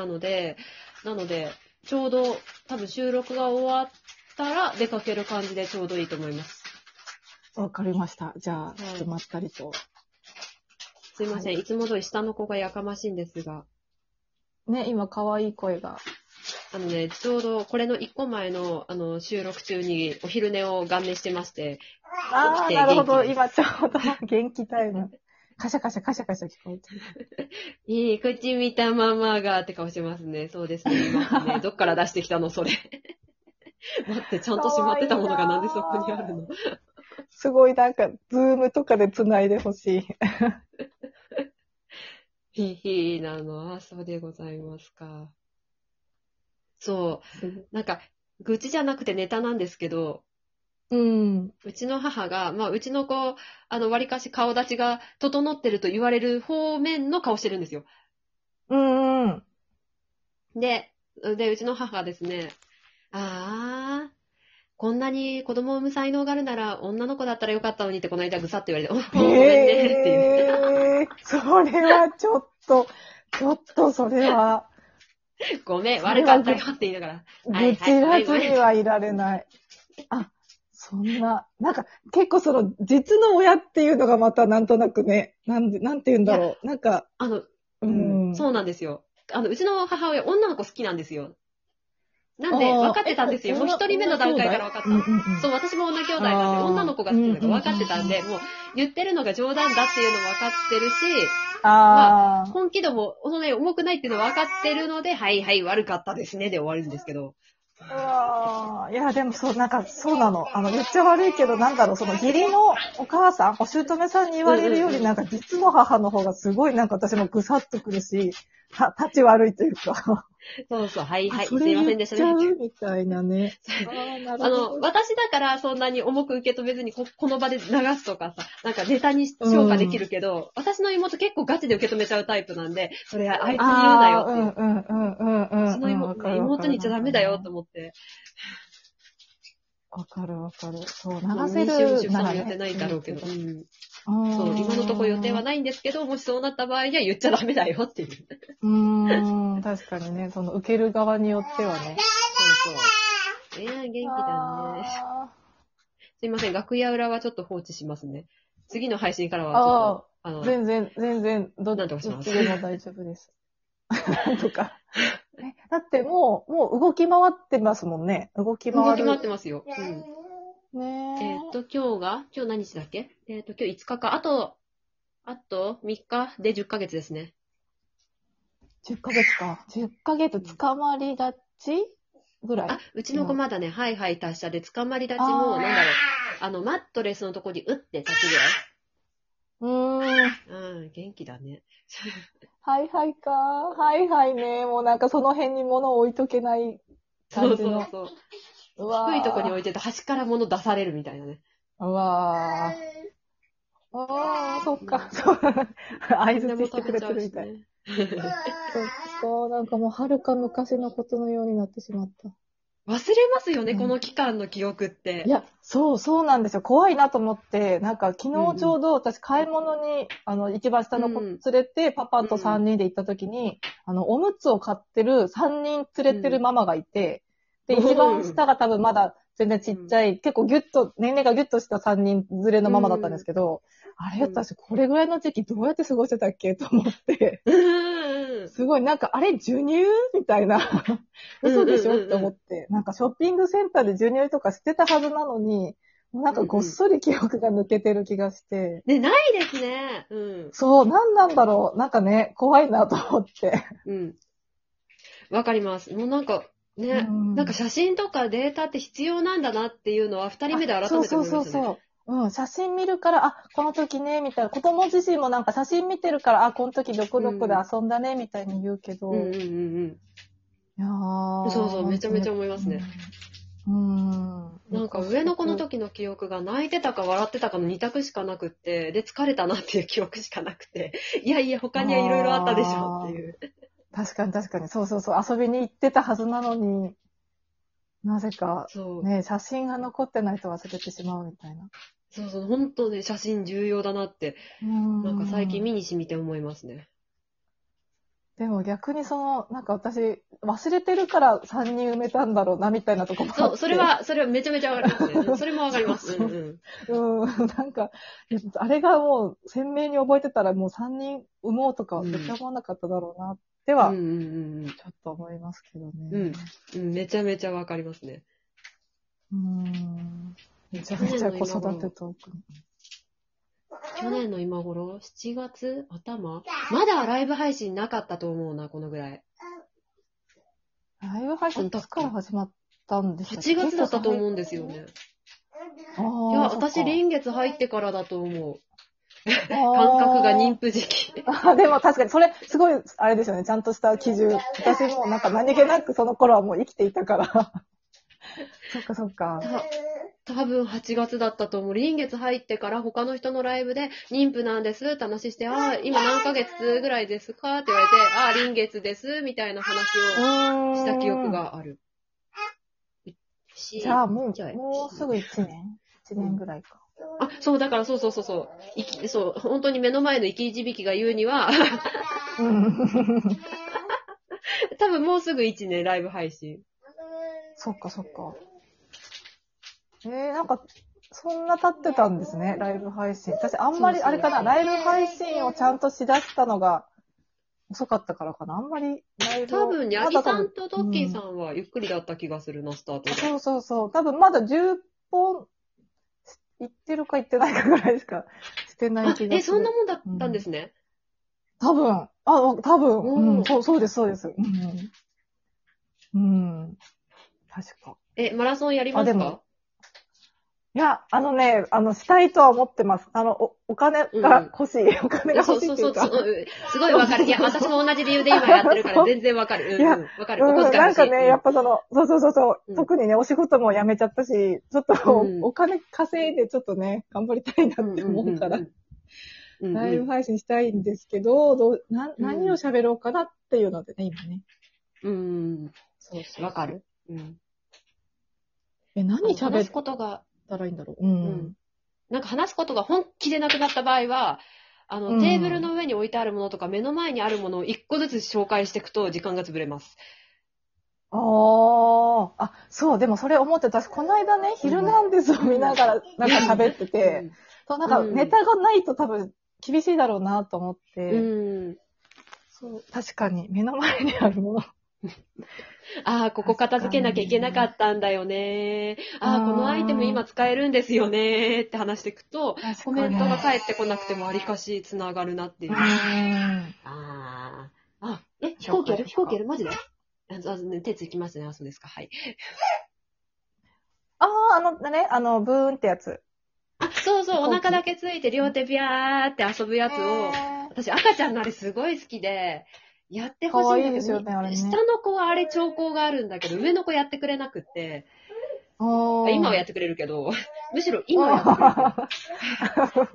なので、ちょうど多分収録が終わったら出かける感じでちょうどいいと思います。わかりました。じゃあ、ちょっとまったりと。すいません。いつも通り下の子がやかましいんですが。ね、今可愛い声が。ちょうどこれの1個前の、収録中にお昼寝を顔面してまして。ああ、なるほど。今ちょうど元気タイム。カシャカシャカシャカシャ聞こえてる。いい口見たままがって顔してますね。そうですね。今ね、どっから出してきたのそれ。待って、ちゃんとしまってたものがなんでそこにあるの。すごいなんか、ズームとかで繋いでほしい。ひひなの、あ、そうでございますか。そう。なんか、愚痴じゃなくてネタなんですけど、うん。うちの母が、まあ、うちの子、割かし顔立ちが整ってると言われる方面の顔してるんですよ。うんうん。で、うちの母がですね、こんなに子供を産む才能があるなら女の子だったらよかったのにってこの間ぐさって言われて、ごめんねって言って。それはちょっとそれは。ごめん、悪かったよって言いながら。愚痴らずにはいられない。あ、そんな、なんか結構その実の親っていうのがまたなんとなくね、なんて言うんだろう。なんか、そうなんですよ。うちの母親女の子好きなんですよ。なんで、分かってたんですよ。もう一人目の段階から分かった。そう、私も女兄弟なんで、女の子が好きなのが分かってたんで、もう言ってるのが冗談だっていうのも分かってるし、まあ、本気度もそんなに重くないっていうのは分かってるので、はいはい、悪かったですね、で終わるんですけど。いや、でもそう、なんか、そうなの。めっちゃ悪いけど、なんだろう、その義理のお母さん、お姑さんに言われるより、なんか、実の母の方がすごい、なんか私もぐさっとくるし、立ち悪いというか。そうそう、はいはい、すいませんでしたね。言っちゃうみたいなね。私だからそんなに重く受け止めずに、この場で流すとかさ、なんかネタに消化できるけど、私の妹結構ガチで受け止めちゃうタイプなんで、それあいつに言うなよって。うちの妹に言っちゃダメだよと思って。わかる。そう、流せるならね。予定ないんだろうけど。そう、今のところ予定はないんですけど、もしそうなった場合には言っちゃダメだよっていう。確かにね、その受ける側によってはね。そうそう。元気だね。すいません、楽屋裏はちょっと放置しますね。次の配信からはちょっと、全然、どっちでも大丈夫です。とか。だってもう動き回ってますもんね。動き回ってますよ。ね今日何日だっけ？今日5日か。あと3日で10ヶ月ですね。10ヶ月か。10ヶ月捕まり立ちぐらい。あ、うちの子まだね、はいはい達者で捕まり立ちも、なんだろう、マットレスのとこに打って立ちぐらい。元気だね。はいはいか。はいはいね。もうなんかその辺に物を置いとけない感じの。そう。低いとこに置いてて端から物出されるみたいなね。そっか。合図してくれてるみたいな。そっか。なんかもうはるか昔のことのようになってしまった。忘れますよね、この期間の記憶って。いや、そうなんですよ。怖いなと思って、なんか昨日ちょうど私買い物に、一番下の子連れて、パパと3人で行った時に、おむつを買ってる3人連れてるママがいて、で、一番下が多分まだ全然ちっちゃい、結構ギュッと、年齢がギュッとした3人連れのママだったんですけど、あれ、私これぐらいの時期どうやって過ごしてたっけと思って、すごい、なんか、あれ、授乳みたいな。嘘でしょって思って。なんか、ショッピングセンターで授乳とかしてたはずなのに、なんか、ごっそり記憶が抜けてる気がして。ね、ないですね。そう、なんだろう。なんかね、怖いなと思って。わかります。もうなんか、ね、なんか写真とかデータって必要なんだなっていうのは、二人目で改めて思いましたね。そう。写真見るから、この時ね、みたいな。子供自身もなんか写真見てるから、この時どこどこで遊んだね、みたいに言うけど。いやそう、めちゃめちゃ思いますね。なんか上の子の時の記憶が泣いてたか笑ってたかの2択しかなくって、で、疲れたなっていう記憶しかなくて、いやいや、他にはいろいろあったでしょっていう。確かに、そう、遊びに行ってたはずなのに、なぜか、ね、写真が残ってないと忘れてしまうみたいな。そう、本当ね、写真重要だなって、なんか最近身に染みて思いますね。でも逆にその、なんか私、忘れてるから3人埋めたんだろうな、みたいなとこもあって。そう、それはめちゃめちゃわかりますね。それもわかります。なんか、あれがもう鮮明に覚えてたらもう3人産もうとかは絶対思わなかっただろうな、では、ちょっと思いますけどね。うん、めちゃめちゃわかりますね。めちゃめちゃ子育てトーク。去年の今頃、7月頭まだライブ配信なかったと思うな、このぐらい。ライブ配信いつから始まったんですか ?8 月だったと思うんですよね。いや、私、臨月入ってからだと思う。感覚が妊婦時期。でも確かに、それ、すごい、あれですよね、ちゃんとした基準。私もなんか何気なくその頃はもう生きていたから。そっかそっか。多分8月だったと思う。臨月入ってから他の人のライブで妊婦なんですって話して、ああ、今何ヶ月ぐらいですかって言われて、ああ、臨月ですみたいな話をした記憶がある。じゃあもうすぐ1年ぐらいか。あ、そう、だからそう、本当に目の前の生きいちびきが言うには、多分もうすぐ1年ライブ配信。そっかそっか。なんか、そんな経ってたんですね、ライブ配信。私、あんまり、あれかな、ライブ配信をちゃんとしだしたのが遅かったからかな、あんまりライブを。多分、ヤギさんとドッキーさんはゆっくりだった気がするな、スタートで。そう。多分、まだ10本、いってるかいってないかぐらいしかしてない気がする。そんなもんだったんですね。多分、そうです。確か。マラソンやりますか？いや、したいとは思ってます。お金が欲しい。お金が欲しいっていうか。そう。すごいわかる。いや、私も同じ理由で今やってるから全然わかる。わかる。お小遣い欲しい。なんかね、やっぱそう。特にね、お仕事も辞めちゃったし、ちょっとお金稼いでちょっとね、頑張りたいなって思うから、ライブ配信したいんですけど、何を喋ろうかなっていうのでね、今ね。そう。わかる。何喋ることが、いいんだろう。なんか話すことが本気でなくなった場合は、テーブルの上に置いてあるものとか目の前にあるものを一個ずつ紹介していくと時間が潰れます。そう、でもそれ思ってた。私、この間ね、ヒルナンデスを見ながらなんか喋ってて、そう、なんかネタがないと多分厳しいだろうなと思って、そう、確かに目の前にあるもの。ああ、ここ片付けなきゃいけなかったんだよね。ああ、このアイテム今使えるんですよねって話していくと、コメントが返ってこなくてもありかし繋がるなっていう。飛行機やるマジで手つきますね。あ、そうですか。はい。ブーンってやつ。そう、お腹だけついて両手ビャーって遊ぶやつを、私赤ちゃんのあれすごい好きで、やってほしいんだけど、下の子はあれ兆候があるんだけど、上の子やってくれなくて、今はやってくれるけど、むしろ今やってくれる。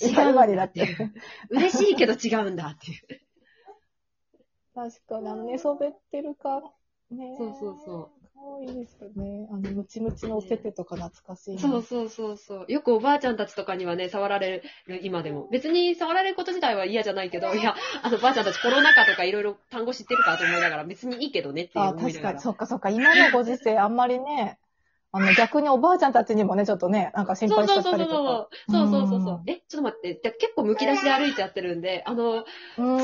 違うんだっていう。嬉しいけど違うんだっていう。確かに、寝そべってるか。ね、そう。かわいいですよね。ムチムチのおててとか懐かしい、ね。そう。よくおばあちゃんたちとかにはね、触られる、今でも。別に触られること自体は嫌じゃないけど、いや、ばあちゃんたちコロナ禍とかいろいろ単語知ってるかと思いながら、別にいいけどねっていう思いながら。あ、確かに、そっか。今のご時世、あんまりね、逆におばあちゃんたちにもね、ちょっとね、なんか心配しちゃったりとか。そう。ちょっと待って、結構むき出しで歩いちゃってるんで、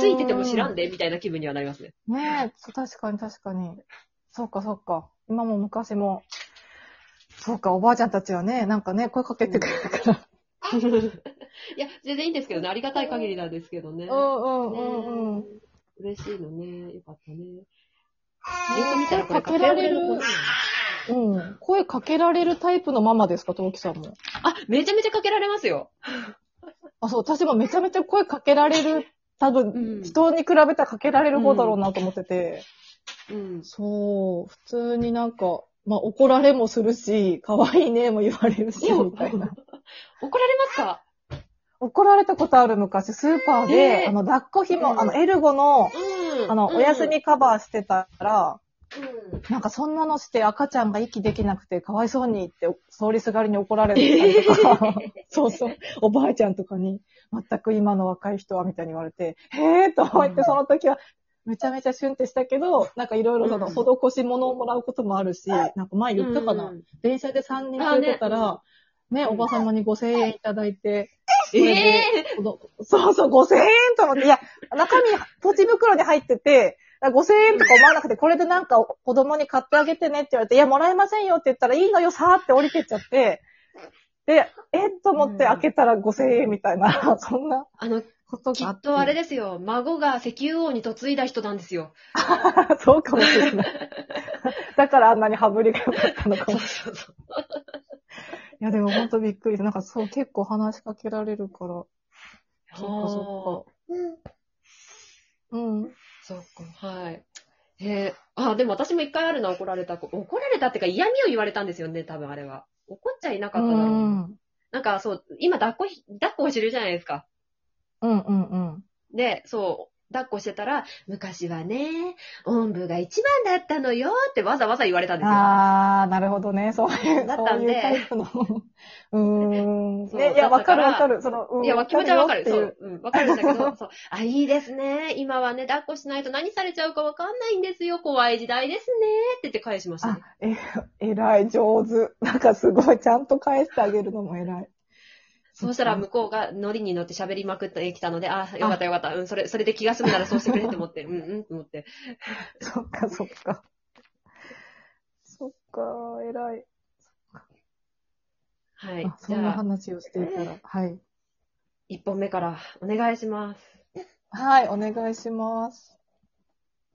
ついてても知らんで、みたいな気分にはなりますね。ねえ、確かに。そうか。今も昔も、そうか、おばあちゃんたちはね、なんかね、声かけてくれるから。いや、全然いいんですけどね、ありがたい限りなんですけどね。嬉しいのね、よかったね。よく見たら声かけられる。声かけられるタイプのママですか、トウキさんも。あ、めちゃめちゃかけられますよ。そう、私もめちゃめちゃ声かけられる、多分、人に比べたらかけられる方だろうなと思ってて。そう、普通になんか、怒られもするし、可愛いねも言われるし、みたいな。怒られますか？怒られたことある昔、スーパーで、抱っこ紐、エルゴの、お休みカバーしてたら、なんかそんなのして赤ちゃんが息できなくてかわいそうにって通りすがりに怒られるとか、そう、おばあちゃんとかに、全く今の若い人はみたいに言われて、へーと思ってその時は、めちゃめちゃシュンってしたけど、なんかいろいろその施し物をもらうこともあるし、なんか前言ったかな、電車で3人連れてたら、ね、おばさまに5,000円いただいて、そうそう、5,000円と思って、いや、中身、ポチ袋に入ってて、5,000円とか思わなくて、これでなんか子供に買ってあげてねって言われて、いや、もらえませんよって言ったら、いいのよ、さーって降りてっちゃって、で、と思って開けたら5,000円みたいな、そんなことがあって。きっとあれですよ、孫が石油王に嫁いだ人なんですよ。そうかもしれない。だからあんなに羽振りが良かったのかもしれない。いや、でも本当びっくり。なんかそう、結構話しかけられるから。そっか。うん。そっか、はい。でも私も一回あるな、怒られたっていうか嫌味を言われたんですよね、多分あれは。怒っちゃいなかっただろう。なんかそう、今抱っこしてるじゃないですか。うんうんうん。で、そう、抱っこしてたら、昔はね、おんぶが一番だったのよってわざわざ言われたんですよ。あー、なるほどね。そういう、だったんで。そういうタイプの。いや、わかる。いや、気持ちはわかる。そう。わかるんだけど、そう。あ、いいですね。今はね、抱っこしないと何されちゃうかわかんないんですよ。怖い時代ですね。って言って返しました、ね。あ、偉い、上手。なんかすごい、ちゃんと返してあげるのも偉い。そうしたら向こうがノリに乗って喋りまくってきたので、あ、よかった。うん、それで気が済むならそうしてくれって思って、と思って。そっか。そっか、偉い。はい。じゃあそんな話をしていたら、はい。1本目からお願いします。はい、お願いします。